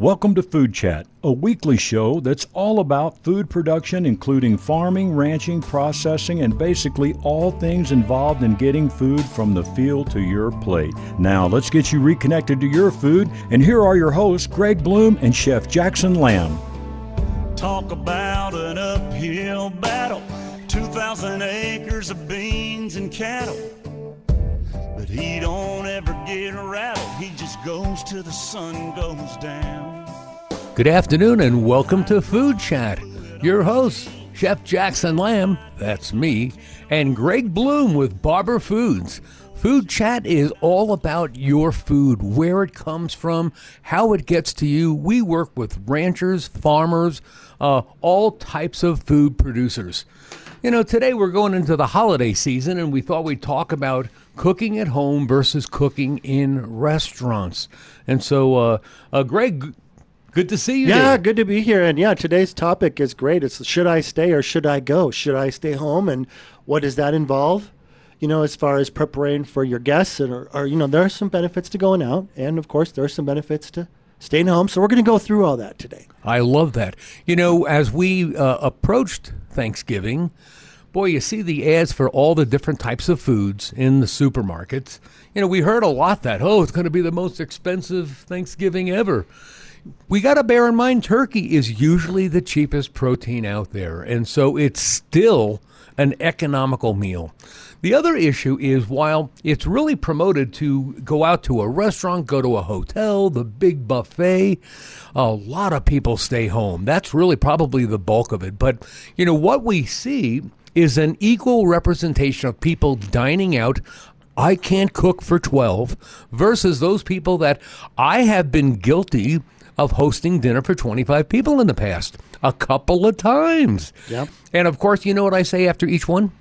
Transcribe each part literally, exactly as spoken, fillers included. Welcome to Food Chat, a weekly show that's all about food production, including farming, ranching, processing, and basically all things involved in getting food from the field to your plate. Now, let's get you reconnected to your food, and here are your hosts, Greg Bloom and Chef Jackson Lamb. Talk about an uphill battle, two thousand acres of beans and cattle. But he don't ever get rattled, he just goes till the sun goes down. Good afternoon and welcome to Food Chat. Your hosts, Chef Jackson Lamb, that's me, and Greg Bloom with Barber Foods. Food Chat is all about your food, where it comes from, how it gets to you. We work with ranchers, farmers, uh, all types of food producers. You know, today we're going into the holiday season, and we thought we'd talk about cooking at home versus cooking in restaurants. And so, uh, uh, Greg, good to see you. Yeah, there. Good to be here. And yeah, today's topic is great. It's should I stay or should I go? Should I stay home? And what does that involve? You know, as far as preparing for your guests, and or, or you know, there are some benefits to going out, and of course, there are some benefits to staying home. So we're going to go through all that today. I love that. You know, as we uh, approached Thanksgiving, boy, you see the ads for all the different types of foods in the supermarkets. You know, we heard a lot that, oh, it's going to be the most expensive Thanksgiving ever. We got to bear in mind turkey is usually the cheapest protein out there, and so it's still an economical meal. The other issue is while it's really promoted to go out to a restaurant, go to a hotel, the big buffet, a lot of people stay home. That's really probably the bulk of it. But, you know, what we see is an equal representation of people dining out. I can't cook for twelve versus those people that I have been guilty of hosting dinner for twenty-five people in the past, a couple of times. Yep. And of course, you know what I say after each one?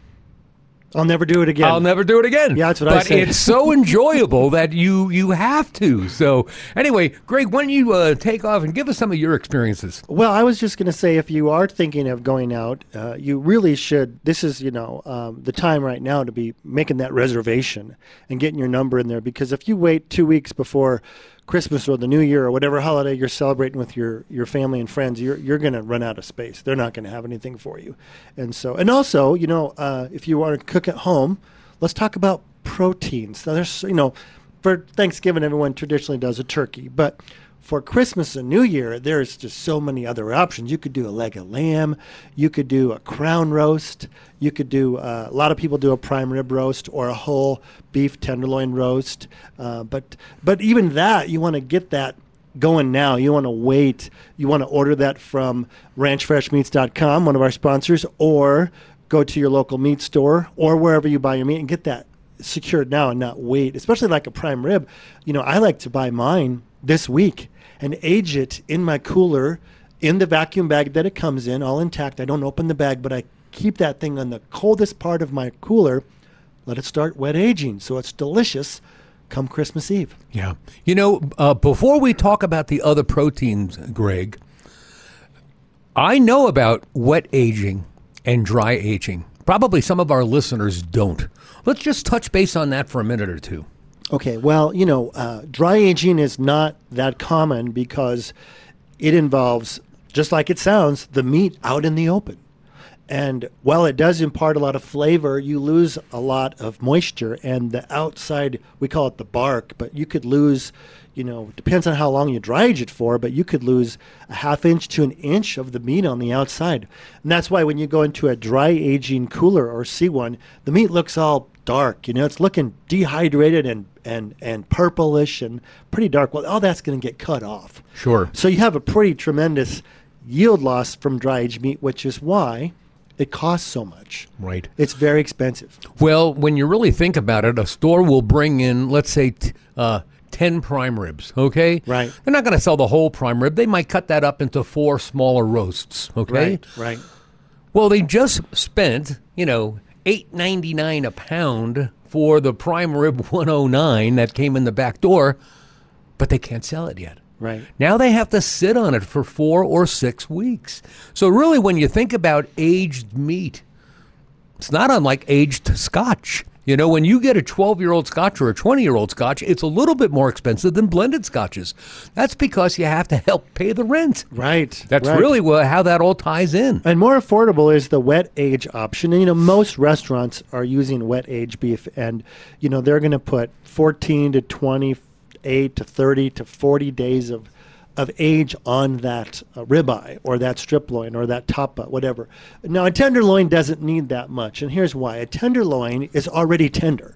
I'll never do it again. I'll never do it again. Yeah, that's what but I say. But it's so enjoyable that you you have to. So anyway, Greg, why don't you uh, take off and give us some of your experiences? Well, I was just going to say, if you are thinking of going out, uh, you really should. This is, you know, um, the time right now to be making that reservation and getting your number in there. Because if you wait two weeks before Christmas or the New Year or whatever holiday you're celebrating with your, your family and friends, you're you're going to run out of space. They're not going to have anything for you. And so, and also, you know, uh, if you want to cook at home, let's talk about proteins. Now, there's, you know, for Thanksgiving, everyone traditionally does a turkey, but for Christmas and New Year, there's just so many other options. You could do a leg of lamb. You could do a crown roast. You could do, uh, a lot of people do a prime rib roast or a whole beef tenderloin roast. Uh, but but even that, you want to get that going now. You want to wait. You want to order that from ranch fresh meats dot com, one of our sponsors, or go to your local meat store or wherever you buy your meat and get that secured now and not wait, especially like a prime rib. You know, I like to buy mine this week and age it in my cooler in the vacuum bag that it comes in, all intact. I don't open the bag, but I keep that thing on the coldest part of my cooler, let it start wet aging so it's delicious come Christmas Eve. Yeah. You know, uh, before we talk about the other proteins, Greg, I know about wet aging and dry aging. Probably some of our listeners don't. Let's just touch base on that for a minute or two. Okay, well, you know, uh, dry aging is not that common because it involves, just like it sounds, the meat out in the open. And while it does impart a lot of flavor, you lose a lot of moisture and the outside, we call it the bark, but you could lose, you know, depends on how long you dry age it for, but you could lose a half inch to an inch of the meat on the outside. And that's why when you go into a dry aging cooler or see one, the meat looks all dark, you know, it's looking dehydrated and and and purplish and pretty dark. Well, all that's going to get cut off. Sure. So you have a pretty tremendous yield loss from dry aged meat, which is why it costs so much. Right. It's very expensive. Well, when you really think about it, a store will bring in, let's say, t- uh, ten prime ribs, okay? Right. They're not going to sell the whole prime rib. They might cut that up into four smaller roasts, okay? Right, right. Well, they just spent, you know, eight ninety-nine a pound for the prime rib one oh nine that came in the back door, but they can't sell it yet. Right. Now they have to sit on it for four or six weeks. So really when you think about aged meat, it's not unlike aged scotch. You know, when you get a twelve-year-old scotch or a twenty-year-old scotch, it's a little bit more expensive than blended scotches. That's because you have to help pay the rent. Right. That's right. Really well, how that all ties in. And more affordable is the wet age option. And, you know, most restaurants are using wet age beef, and, you know, they're going to put fourteen to twenty-eight to thirty to forty days of of age on that uh, ribeye or that strip loin or that tapa, whatever. Now, a tenderloin doesn't need that much, and here's why. A tenderloin is already tender.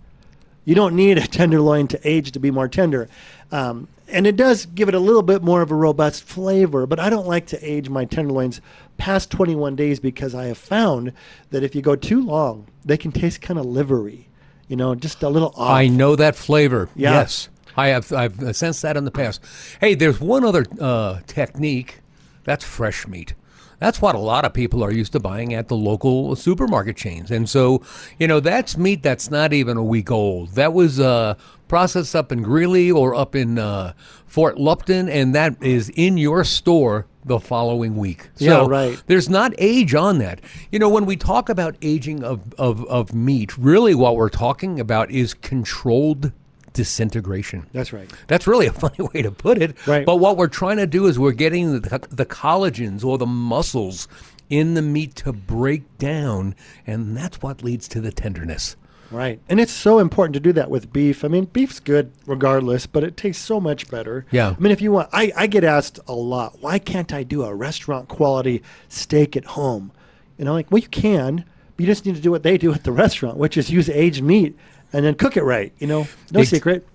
You don't need a tenderloin to age to be more tender. Um, and it does give it a little bit more of a robust flavor, but I don't like to age my tenderloins past twenty-one days because I have found that if you go too long, they can taste kind of livery, you know, just a little off. I know that flavor, yeah. Yes. I have I've sensed that in the past. Hey, there's one other uh, technique. That's fresh meat. That's what a lot of people are used to buying at the local supermarket chains. And so, you know, that's meat that's not even a week old. That was uh, processed up in Greeley or up in uh, Fort Lupton, and that is in your store the following week. So yeah, right. There's not age on that. You know, when we talk about aging of, of, of meat, really what we're talking about is controlled disintegration. That's right. That's really a funny way to put it. Right. But what we're trying to do is we're getting the, the collagens or the muscles in the meat to break down, and that's what leads to the tenderness. Right. And it's so important to do that with beef. I mean, beef's good regardless, but it tastes so much better. Yeah. I mean, if you want, I, I get asked a lot, why can't I do a restaurant quality steak at home? And I'm like, well, you can. But you just need to do what they do at the restaurant, which is use aged meat. And then cook it right, you know, no Ex- secret.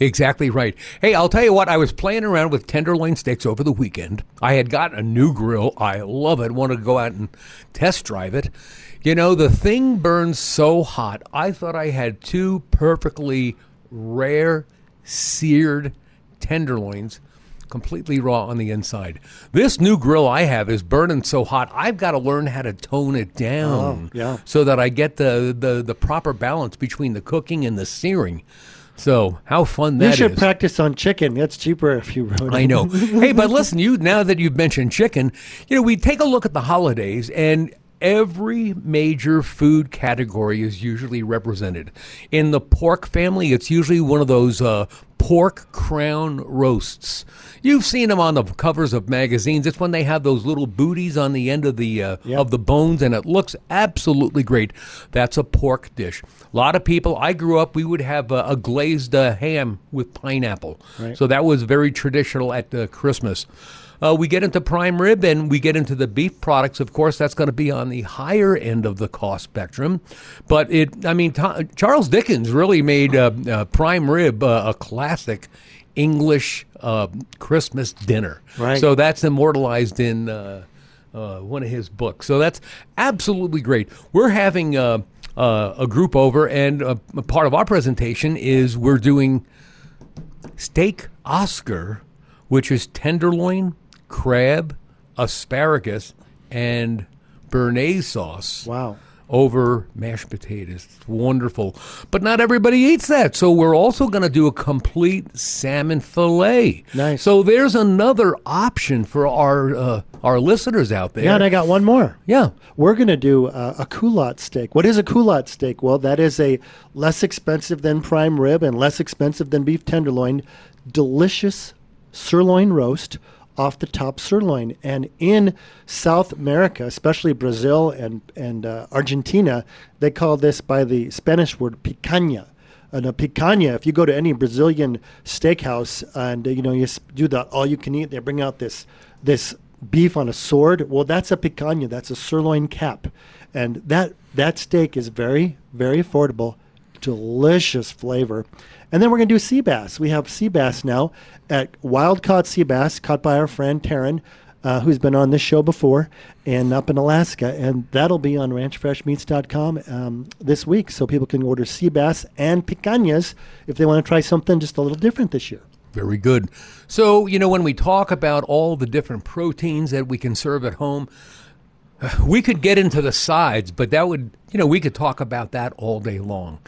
Exactly right. Hey, I'll tell you what, I was playing around with tenderloin steaks over the weekend. I had got a new grill. I love it. Wanted to go out and test drive it. You know, the thing burns so hot. I thought I had two perfectly rare, seared tenderloins, completely raw on the inside. This new grill I have is burning so hot, I've got to learn how to tone it down. Oh, yeah. So that I get the, the, the proper balance between the cooking and the searing. So how fun that is. You should is. practice on chicken. That's cheaper if you wrote it. I know. Hey, but listen, you now that you've mentioned chicken, you know, we take a look at the holidays, and every major food category is usually represented. In the pork family, it's usually one of those uh, pork crown roasts. You've seen them on the covers of magazines. It's when they have those little booties on the end of the uh, yep. of the bones, and it looks absolutely great. That's a pork dish. A lot of people, I grew up, we would have a, a glazed uh, ham with pineapple. Right. So that was very traditional at uh, Christmas. Uh, we get into prime rib, and we get into the beef products. Of course, that's going to be on the higher end of the cost spectrum. But, it, I mean, Tom, Charles Dickens really made uh, uh, prime rib uh, a classic English uh, Christmas dinner. Right. So that's immortalized in uh, uh, one of his books. So that's absolutely great. We're having uh, uh, a group over, and uh, part of our presentation is we're doing Steak Oscar, which is tenderloin, crab, asparagus, and béarnaise sauce. Wow. Over mashed potatoes. It's wonderful. But not everybody eats that. So we're also going to do a complete salmon fillet. Nice. So there's another option for our uh, our listeners out there. Yeah, and I got one more. Yeah. We're going to do uh, a culotte steak. What is a culotte steak? Well, that is a less expensive than prime rib and less expensive than beef tenderloin, delicious sirloin roast off the top sirloin. And in South America, especially Brazil and, and uh, Argentina, they call this by the Spanish word picanha. And a picanha, if you go to any Brazilian steakhouse and, you know, you do the all you can eat, they bring out this this beef on a sword. Well, that's a picanha. That's a sirloin cap. And that that steak is very, very affordable. Delicious flavor. And then we're going to do sea bass. We have sea bass now at wild caught sea bass, caught by our friend Taryn, uh, who's been on this show before and up in Alaska. And that'll be on ranch fresh meats dot com um, this week. So people can order sea bass and picanhas if they want to try something just a little different this year. Very good. So, you know, when we talk about all the different proteins that we can serve at home, we could get into the sides, but that would, you know, we could talk about that all day long.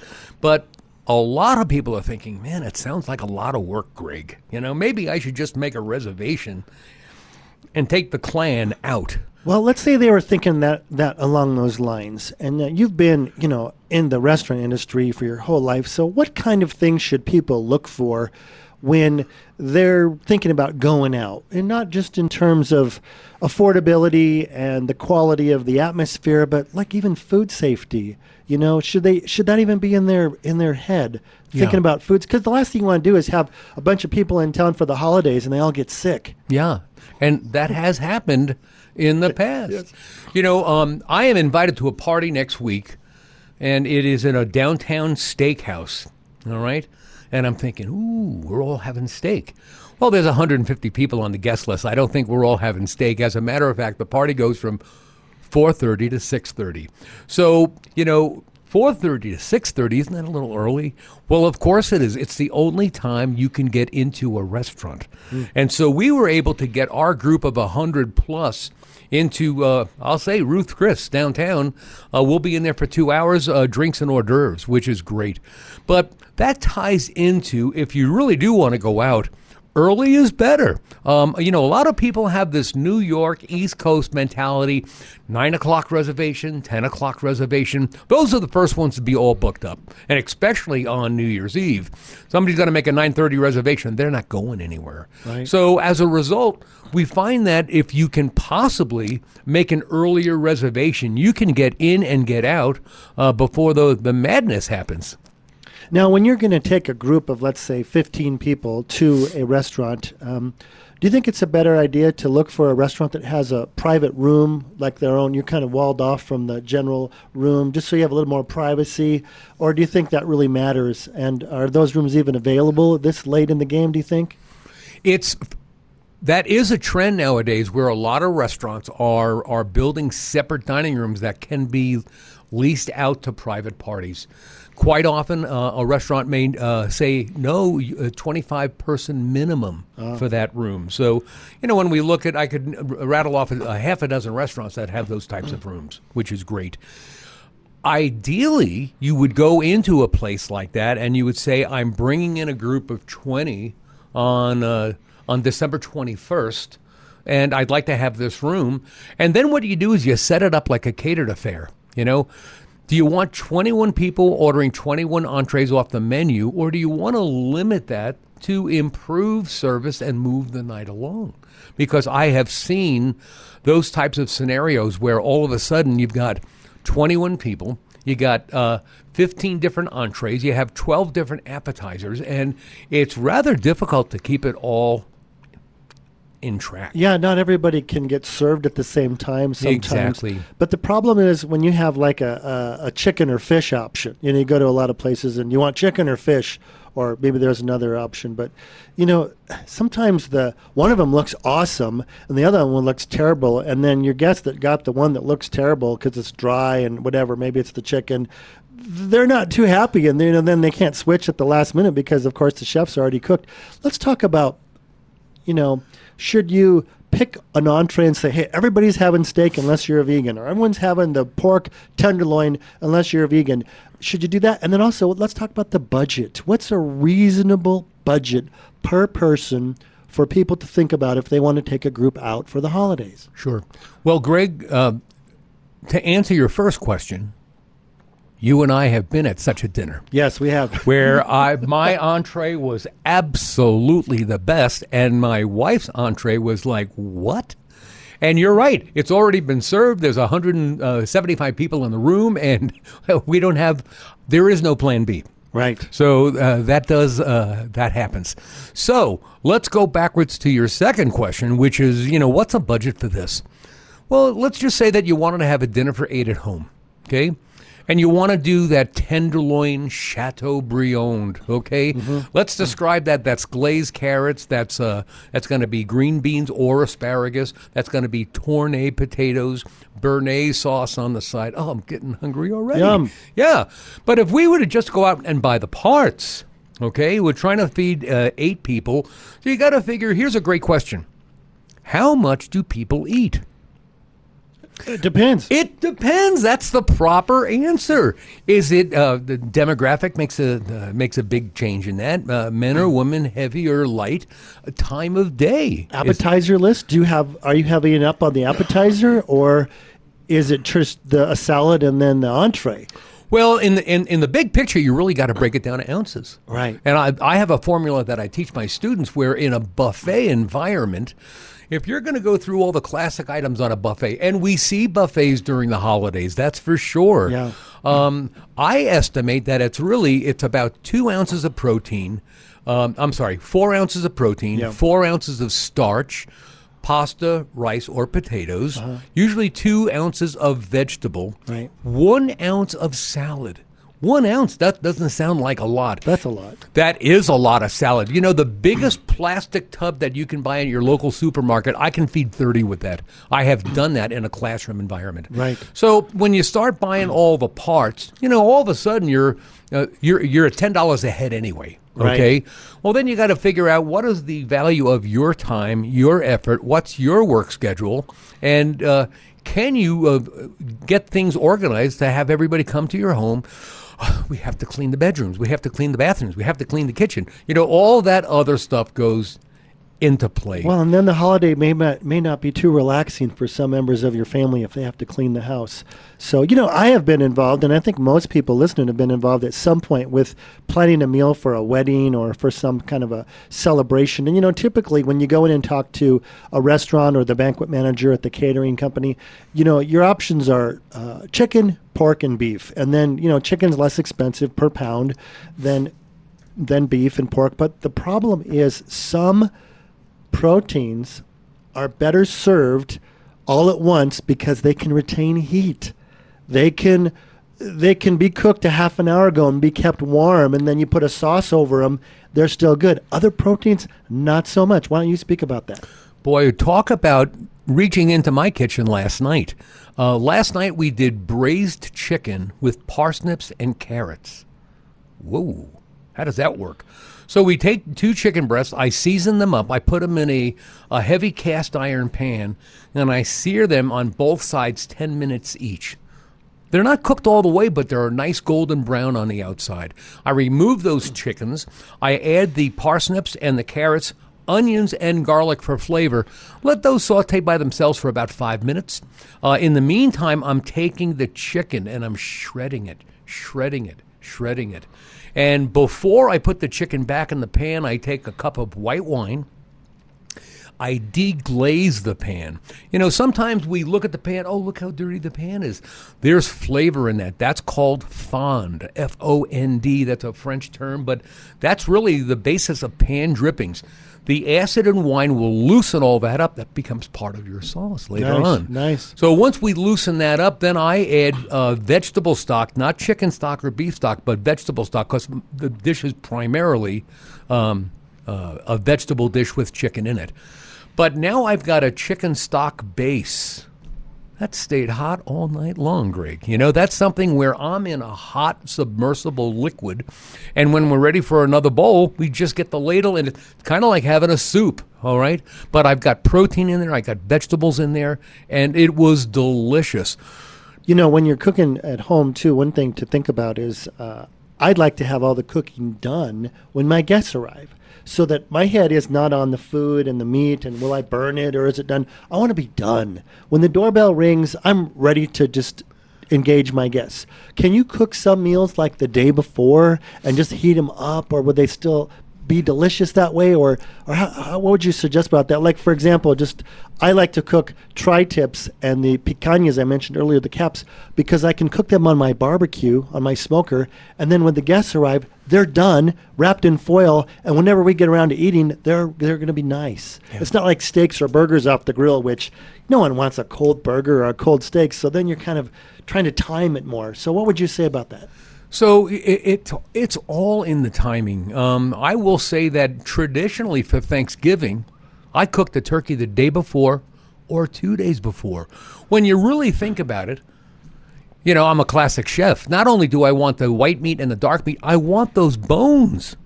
But a lot of people are thinking, man, it sounds like a lot of work, Greg. You know, maybe I should just make a reservation and take the clan out. Well, let's say they were thinking that, that along those lines, and uh, you've been, you know, in the restaurant industry for your whole life. So what kind of things should people look for when they're thinking about going out, and not just in terms of affordability and the quality of the atmosphere, but like even food safety? You know, should they should that even be in their in their head thinking yeah. about foods? Because the last thing you want to do is have a bunch of people in town for the holidays and they all get sick. Yeah, and that has happened in the past. Yes. You know, um, I am invited to a party next week, and it is in a downtown steakhouse. All right. And I'm thinking, ooh, we're all having steak. Well, there's one hundred fifty people on the guest list. I don't think we're all having steak. As a matter of fact, the party goes from four thirty to six thirty. So, you know, four thirty to six thirty, isn't that a little early? Well, of course it is. It's the only time you can get into a restaurant. Mm. And so we were able to get our group of one hundred plus into, uh, I'll say, Ruth Chris downtown. Uh, we'll be in there for two hours, uh, drinks and hors d'oeuvres, which is great. But that ties into, if you really do want to go out, early is better. Um, you know, a lot of people have this New York East Coast mentality, nine o'clock reservation, ten o'clock reservation. Those are the first ones to be all booked up, and especially on New Year's Eve. Somebody's going to make a nine thirty reservation. They're not going anywhere. Right. So as a result, we find that if you can possibly make an earlier reservation, you can get in and get out uh, before the, the madness happens. Now, when you're going to take a group of, let's say, fifteen people to a restaurant, um, do you think it's a better idea to look for a restaurant that has a private room, like their own? You're kind of walled off from the general room, just so you have a little more privacy? Or do you think that really matters? And are those rooms even available this late in the game, do you think? It's... That is a trend nowadays, where a lot of restaurants are are building separate dining rooms that can be leased out to private parties. Quite often, uh, a restaurant may uh, say, no, a twenty-five person minimum uh. for that room. So, you know, when we look at, I could rattle off a, a half a dozen restaurants that have those types of rooms, which is great. Ideally, you would go into a place like that and you would say, I'm bringing in a group of twenty on uh, on December twenty-first, and I'd like to have this room. And then what you do is you set it up like a catered affair, you know. Do you want twenty-one people ordering twenty-one entrees off the menu, or do you want to limit that to improve service and move the night along? Because I have seen those types of scenarios where all of a sudden you've got twenty-one people, you got uh, fifteen different entrees, you have twelve different appetizers, and it's rather difficult to keep it all in track. Yeah, not everybody can get served at the same time sometimes. Exactly. But the problem is when you have like a, a, a chicken or fish option. You know, you go to a lot of places and you want chicken or fish, or maybe there's another option. But, you know, sometimes the one of them looks awesome and the other one looks terrible. And then your guest that got the one that looks terrible because it's dry and whatever, maybe it's the chicken, they're not too happy. And, you know, then they can't switch at the last minute because, of course, the chef's already cooked. Let's talk about, you know, should you pick an entree and say, hey, everybody's having steak unless you're a vegan, or everyone's having the pork tenderloin unless you're a vegan? Should you do that? And then also, let's talk about the budget. What's a reasonable budget per person for people to think about if they want to take a group out for the holidays? Sure. Well, Greg, uh, to answer your first question, you and I have been at such a dinner. Yes, we have. Where I my entree was absolutely the best, and my wife's entree was like, what? And you're right. It's already been served. There's one hundred seventy-five people in the room, and we don't have, there is no plan B. Right. So uh, that does, uh, that happens. So let's go backwards to your second question, which is, you know, what's a budget for this? Well, let's just say that you wanted to have a dinner for eight at home, okay? And you want to do that tenderloin Chateaubriand, okay? Mm-hmm. Let's describe that. That's glazed carrots. That's uh, that's going to be green beans or asparagus. That's going to be tournée potatoes, béarnaise sauce on the side. Oh, I'm getting hungry already. Yum. Yeah. But if we were to just go out and buy the parts, okay, we're trying to feed uh, eight people. So you got to figure, here's a great question. How much do people eat? It depends. It depends. That's the proper answer. Is it uh, the demographic makes a uh, makes a big change in that? Uh, men or women, heavy or light, time of day. Appetizer is, list. Do you have? Are you heavy enough on the appetizer, or is it just the a salad and then the entree? Well, in the in, in the big picture, you really got to break it down to ounces. Right. And I I have a formula that I teach my students where in a buffet environment, if you're going to go through all the classic items on a buffet, and we see buffets during the holidays, that's for sure. Yeah. Um, I estimate that it's really, it's about two ounces of protein. Um, I'm sorry, four ounces of protein, yeah. four ounces of starch, pasta, rice, or potatoes, uh-huh. usually two ounces of vegetable, right. one ounce of salad. One ounce, that doesn't sound like a lot. That's a lot. That is a lot of salad. You know, the biggest plastic tub that you can buy at your local supermarket, I can feed thirty with that. I have done that in a classroom environment. Right. So when you start buying all the parts, you know, all of a sudden you're uh, you're you're at ten dollars a head anyway. Okay. Right. Well, then you got to figure out what is the value of your time, your effort, what's your work schedule, and uh, can you uh, get things organized to have everybody come to your home? We have to clean the bedrooms. We have to clean the bathrooms. We have to clean the kitchen. You know, all that other stuff goes into play. Well, and then the holiday may not, may not be too relaxing for some members of your family if they have to clean the house. So, you know, I have been involved, and I think most people listening have been involved at some point with planning a meal for a wedding or for some kind of a celebration. And, you know, typically when you go in and talk to a restaurant or the banquet manager at the catering company, you know, your options are uh, chicken, pork, and beef. And then, you know, chicken's less expensive per pound than than beef and pork. But the problem is some proteins are better served all at once because they can retain heat. They can they can be cooked a half an hour ago and be kept warm, and then you put a sauce over them, they're still good. Other proteins, not so much. Why don't you speak about that? Boy, talk about reaching into my kitchen last night. Uh, last night we did braised chicken with parsnips and carrots. Whoa, how does that work? So we take two chicken breasts, I season them up, I put them in a, a heavy cast iron pan, and I sear them on both sides ten minutes each. They're not cooked all the way, but they're a nice golden brown on the outside. I remove those chickens, I add the parsnips and the carrots, onions, and garlic for flavor. Let those saute by themselves for about five minutes. Uh, in the meantime, I'm taking the chicken and I'm shredding it, shredding it, shredding it. And before I put the chicken back in the pan, I take a cup of white wine. I deglaze the pan. You know, sometimes we look at the pan, oh, look how dirty the pan is. There's flavor in that. That's called fond, F O N D. That's a French term, but that's really the basis of pan drippings. The acid and wine will loosen all that up. That becomes part of your sauce later nice, on. Nice. So once we loosen that up, then I add uh, vegetable stock, not chicken stock or beef stock, but vegetable stock, because the dish is primarily um, uh, a vegetable dish with chicken in it. But now I've got a chicken stock base. That stayed hot all night long, Greg. You know, that's something where I'm in a hot, submersible liquid, and when we're ready for another bowl, we just get the ladle, and it's kind of like having a soup, all right? But I've got protein in there, I've got vegetables in there, and it was delicious. You know, when you're cooking at home, too, one thing to think about is uh, I'd like to have all the cooking done when my guests arrive, so that my head is not on the food and the meat and will I burn it or is it done? I want to be done. When the doorbell rings, I'm ready to just engage my guests. Can you cook some meals like the day before and just heat them up, or would they still be delicious that way? Or, or how, how, what would you suggest about that? Like, for example, just I like to cook tri-tips and the picanhas I mentioned earlier, the caps, because I can cook them on my barbecue, on my smoker, and then when the guests arrive, they're done, wrapped in foil, and whenever we get around to eating, they're they're going to be nice. Yeah. It's not like steaks or burgers off the grill, which no one wants a cold burger or a cold steak, so then you're kind of trying to time it more. So what would you say about that? So it, it it's all in the timing. Um, I will say that traditionally for Thanksgiving, I cook the turkey the day before or two days before. When you really think about it, you know, I'm a classic chef. Not only do I want the white meat and the dark meat, I want those bones.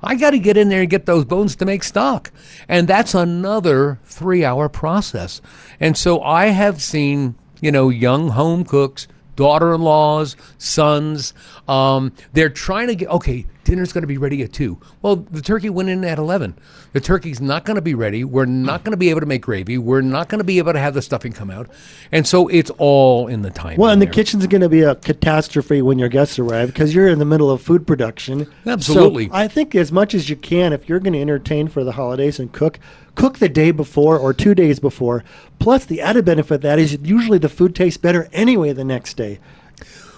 I got to get in there and get those bones to make stock. And that's another three-hour process. And so I have seen, you know, young home cooks, daughter-in-laws, sons. Um, they're trying to get, okay, dinner's going to be ready at two. Well, the turkey went in at eleven. The turkey's not going to be ready. We're not going to be able to make gravy. We're not going to be able to have the stuffing come out. And so it's all in the time. Well, and there. The kitchen's going to be a catastrophe when your guests arrive because you're in the middle of food production. Absolutely. So I think as much as you can, if you're going to entertain for the holidays and cook, cook the day before or two days before. Plus, the added benefit of that is usually the food tastes better anyway the next day.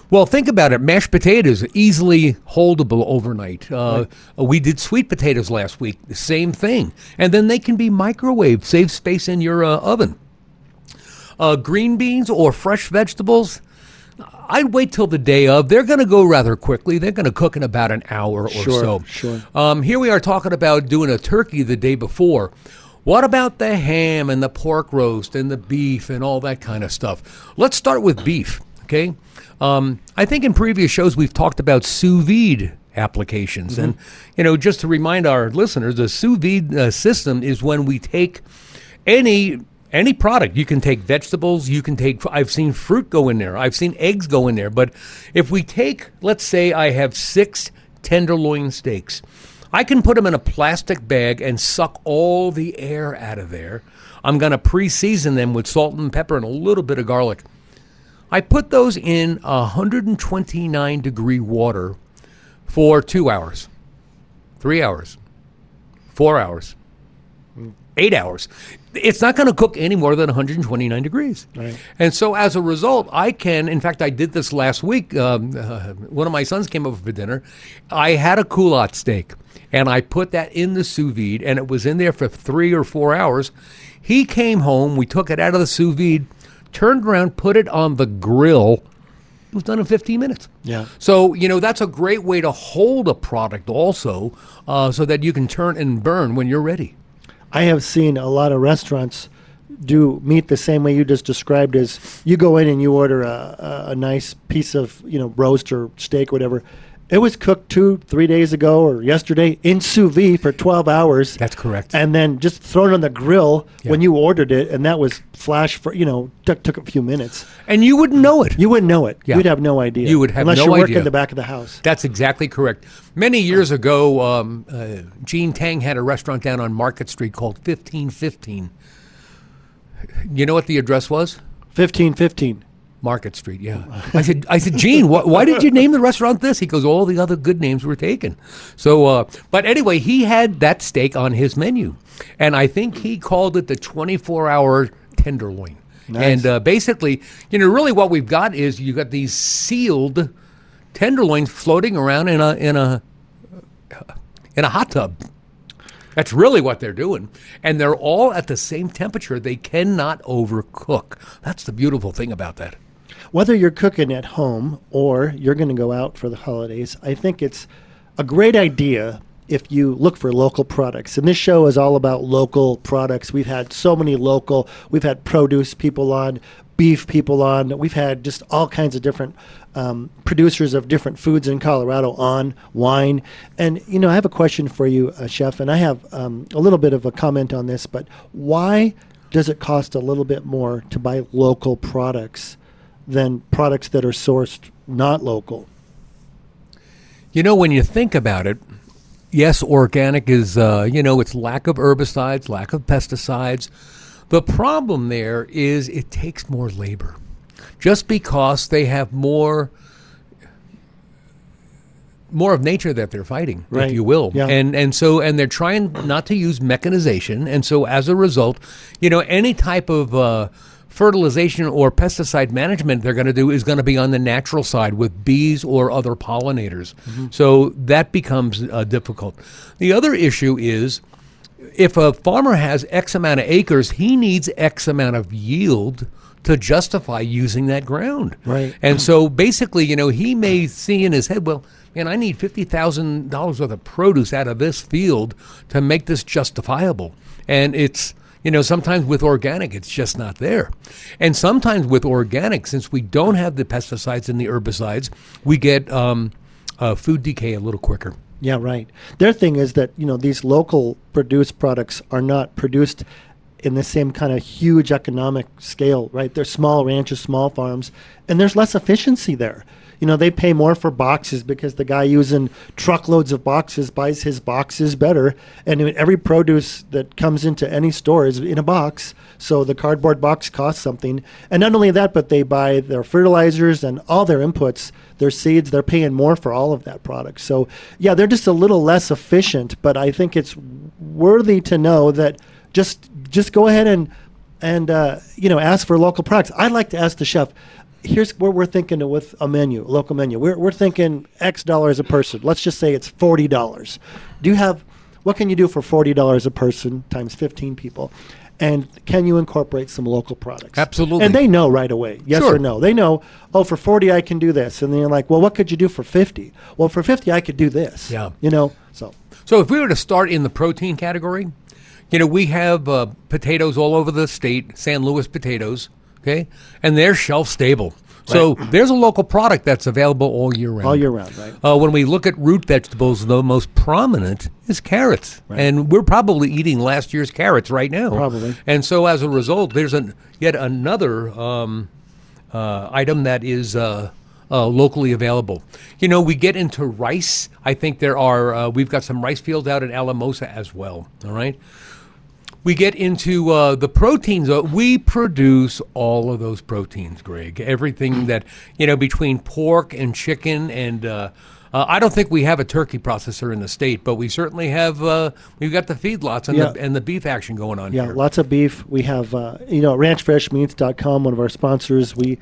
Well, think about it. Mashed potatoes are easily holdable overnight. Uh, right. We did sweet potatoes last week. The same thing. And then they can be microwaved, save space in your uh, oven. Uh, green beans or fresh vegetables, I'd wait till the day of. They're going to go rather quickly. They're going to cook in about an hour or sure, so. Sure. Um, here we are talking about doing a turkey the day before. What about the ham and the pork roast and the beef and all that kind of stuff? Let's start with beef, okay? Um, I think in previous shows we've talked about sous vide applications. Mm-hmm. And, you know, just to remind our listeners, the sous vide uh, system is when we take any any product. You can take vegetables, you can take, I've seen fruit go in there, I've seen eggs go in there. But if we take, let's say I have six tenderloin steaks, I can put them in a plastic bag and suck all the air out of there. I'm going to pre-season them with salt and pepper and a little bit of garlic. I put those in one hundred twenty-nine degree water for two hours, three hours, four hours, eight hours. It's not going to cook any more than one hundred twenty-nine degrees. Right. And so as a result, I can, in fact, I did this last week. Um, uh, one of my sons came over for dinner. I had a culotte steak, and I put that in the sous vide, and it was in there for three or four hours. He came home. We took it out of the sous vide, turned around, put it on the grill. It was done in fifteen minutes. Yeah. So, you know, that's a great way to hold a product also uh, so that you can turn and burn when you're ready. I have seen a lot of restaurants do meat the same way you just described, as you go in and you order a, a nice piece of, you know, roast or steak or whatever. It was cooked two, three days ago or yesterday in sous vide for twelve hours. That's correct. And then just thrown on the grill yeah. when you ordered it, and that was flash for, you know, t- took a few minutes. And you wouldn't know it. You wouldn't know it. Yeah. You'd have no idea. You would have no idea. Unless you work in the back of the house. That's exactly correct. Many years ago, um, uh, Gene Tang had a restaurant down on Market Street called fifteen fifteen. You know what the address was? fifteen fifteen. Market Street, yeah. I said, I said, Gene, wh- why did you name the restaurant this? He goes, all the other good names were taken. So, uh, but anyway, he had that steak on his menu, and I think he called it the twenty-four hour tenderloin. Nice. And uh, basically, you know, really, what we've got is you got these sealed tenderloins floating around in a in a in a hot tub. That's really what they're doing. And they're all at the same temperature. They cannot overcook. That's the beautiful thing about that. Whether you're cooking at home or you're going to go out for the holidays, I think it's a great idea if you look for local products. And this show is all about local products. We've had so many local. We've had produce people on, beef people on. We've had just all kinds of different um, producers of different foods in Colorado on, wine. And, you know, I have a question for you, uh, Chef, and I have um, a little bit of a comment on this, but why does it cost a little bit more to buy local products than products that are sourced not local? You know, when you think about it, yes, organic is, uh, you know, it's lack of herbicides, lack of pesticides. The problem there is it takes more labor. Just because they have more more of nature that they're fighting, right. if you will. Yeah. And and so and they're trying not to use mechanization. And so as a result, you know, any type of uh, fertilization or pesticide management they're going to do is going to be on the natural side with bees or other pollinators. Mm-hmm. So that becomes uh, difficult. The other issue is, if a farmer has X amount of acres, he needs X amount of yield to justify using that ground. Right. And so basically, you know, he may see in his head, well, man, I need fifty thousand dollars worth of produce out of this field to make this justifiable. And it's, you know, sometimes with organic, it's just not there. And sometimes with organic, since we don't have the pesticides and the herbicides, we get um, uh, food decay a little quicker. Yeah, right. Their thing is that, you know, these local produced products are not produced in the same kind of huge economic scale, right? They're small ranches, small farms, and there's less efficiency there. You know, they pay more for boxes because the guy using truckloads of boxes buys his boxes better. And every produce that comes into any store is in a box. So the cardboard box costs something. And not only that, but they buy their fertilizers and all their inputs, their seeds. They're paying more for all of that product. So, yeah, they're just a little less efficient. But I think it's worthy to know that just just go ahead and, and uh, you know, ask for local products. I'd like to ask the chef, here's what we're thinking with a menu, a local menu. We're we're thinking X dollars a person. Let's just say it's forty dollars. Do you have, what can you do for forty dollars a person times fifteen people? And can you incorporate some local products? Absolutely. And they know right away, yes sure. or no. They know, oh, for forty I can do this. And then you're like, well, what could you do for fifty? Well, for fifty I could do this. Yeah. You know, so. So if we were to start in the protein category, you know, we have uh, potatoes all over the state, San Luis Potatoes. Okay, and they're shelf stable. Right. So there's a local product that's available all year round. All year round, right. Uh, when we look at root vegetables, the most prominent is carrots. Right. And we're probably eating last year's carrots right now. Probably. And so as a result, there's an, yet another um, uh, item that is uh, uh, locally available. You know, we get into rice. I think there are, uh, we've got some rice fields out in Alamosa as well, all right? We get into uh, the proteins. Uh, we produce all of those proteins, Greg. Everything that, you know, between pork and chicken and uh, uh, I don't think we have a turkey processor in the state, but we certainly have, uh, we've got the feedlots and, yeah. the, and the beef action going on yeah, here. Yeah, lots of beef. We have, uh, you know, ranch fresh meats dot com, one of our sponsors, we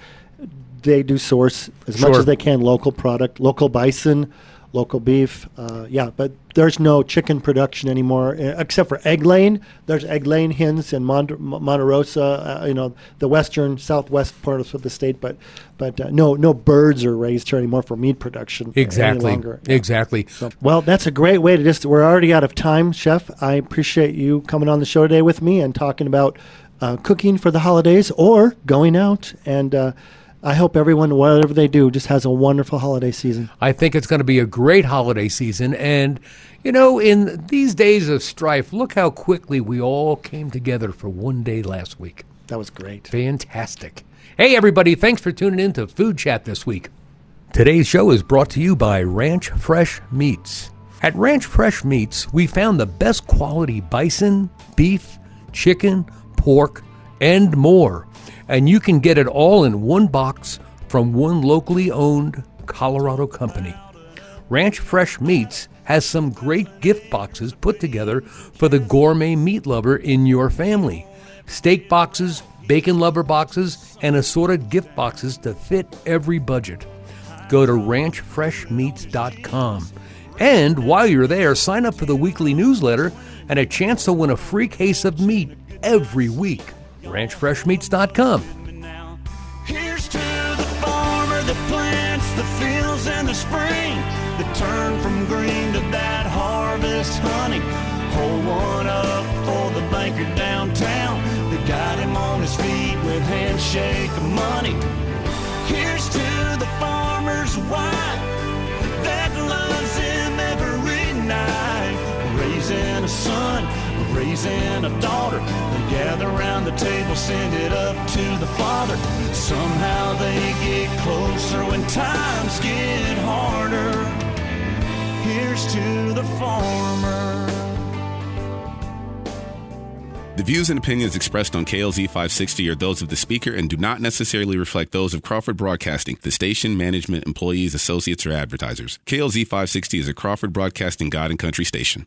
they do source as sure. much as they can, local product, local bison, local beef, uh, yeah, but there's no chicken production anymore, uh, except for egg laying. There's egg laying hens in Monterosa, uh, you know, the western, southwest part of the state, but but uh, no no birds are raised here anymore for meat production. Exactly, any longer. Yeah. Exactly. So, well, that's a great way to just, we're already out of time, Chef. I appreciate you coming on the show today with me and talking about uh, cooking for the holidays or going out and uh I hope everyone, whatever they do, just has a wonderful holiday season. I think it's going to be a great holiday season. And, you know, in these days of strife, look how quickly we all came together for one day last week. That was great. Fantastic. Hey, everybody, thanks for tuning in to Food Chat this week. Today's show is brought to you by Ranch Fresh Meats. At Ranch Fresh Meats, we found the best quality bison, beef, chicken, pork, and more. And you can get it all in one box from one locally owned Colorado company. Ranch Fresh Meats has some great gift boxes put together for the gourmet meat lover in your family. Steak boxes, bacon lover boxes, and assorted gift boxes to fit every budget. Go to ranch fresh meats dot com. And while you're there, sign up for the weekly newsletter and a chance to win a free case of meat every week. ranch fresh meats dot com. Here's to the farmer that plants the fields in the spring, that turn from green to that harvest honey. Hold one up for the banker downtown, that got him on his feet with handshake of money. Here's to the farmer's wife that loves him every night, raising a son, raising a daughter, they gather round the table, send it up to the father. Somehow they get closer when times get harder. Here's to the farmer. The views and opinions expressed on K L Z five sixty are those of the speaker and do not necessarily reflect those of Crawford Broadcasting, the station, management, employees, associates, or advertisers. K L Z five sixty is a Crawford Broadcasting God and Country station.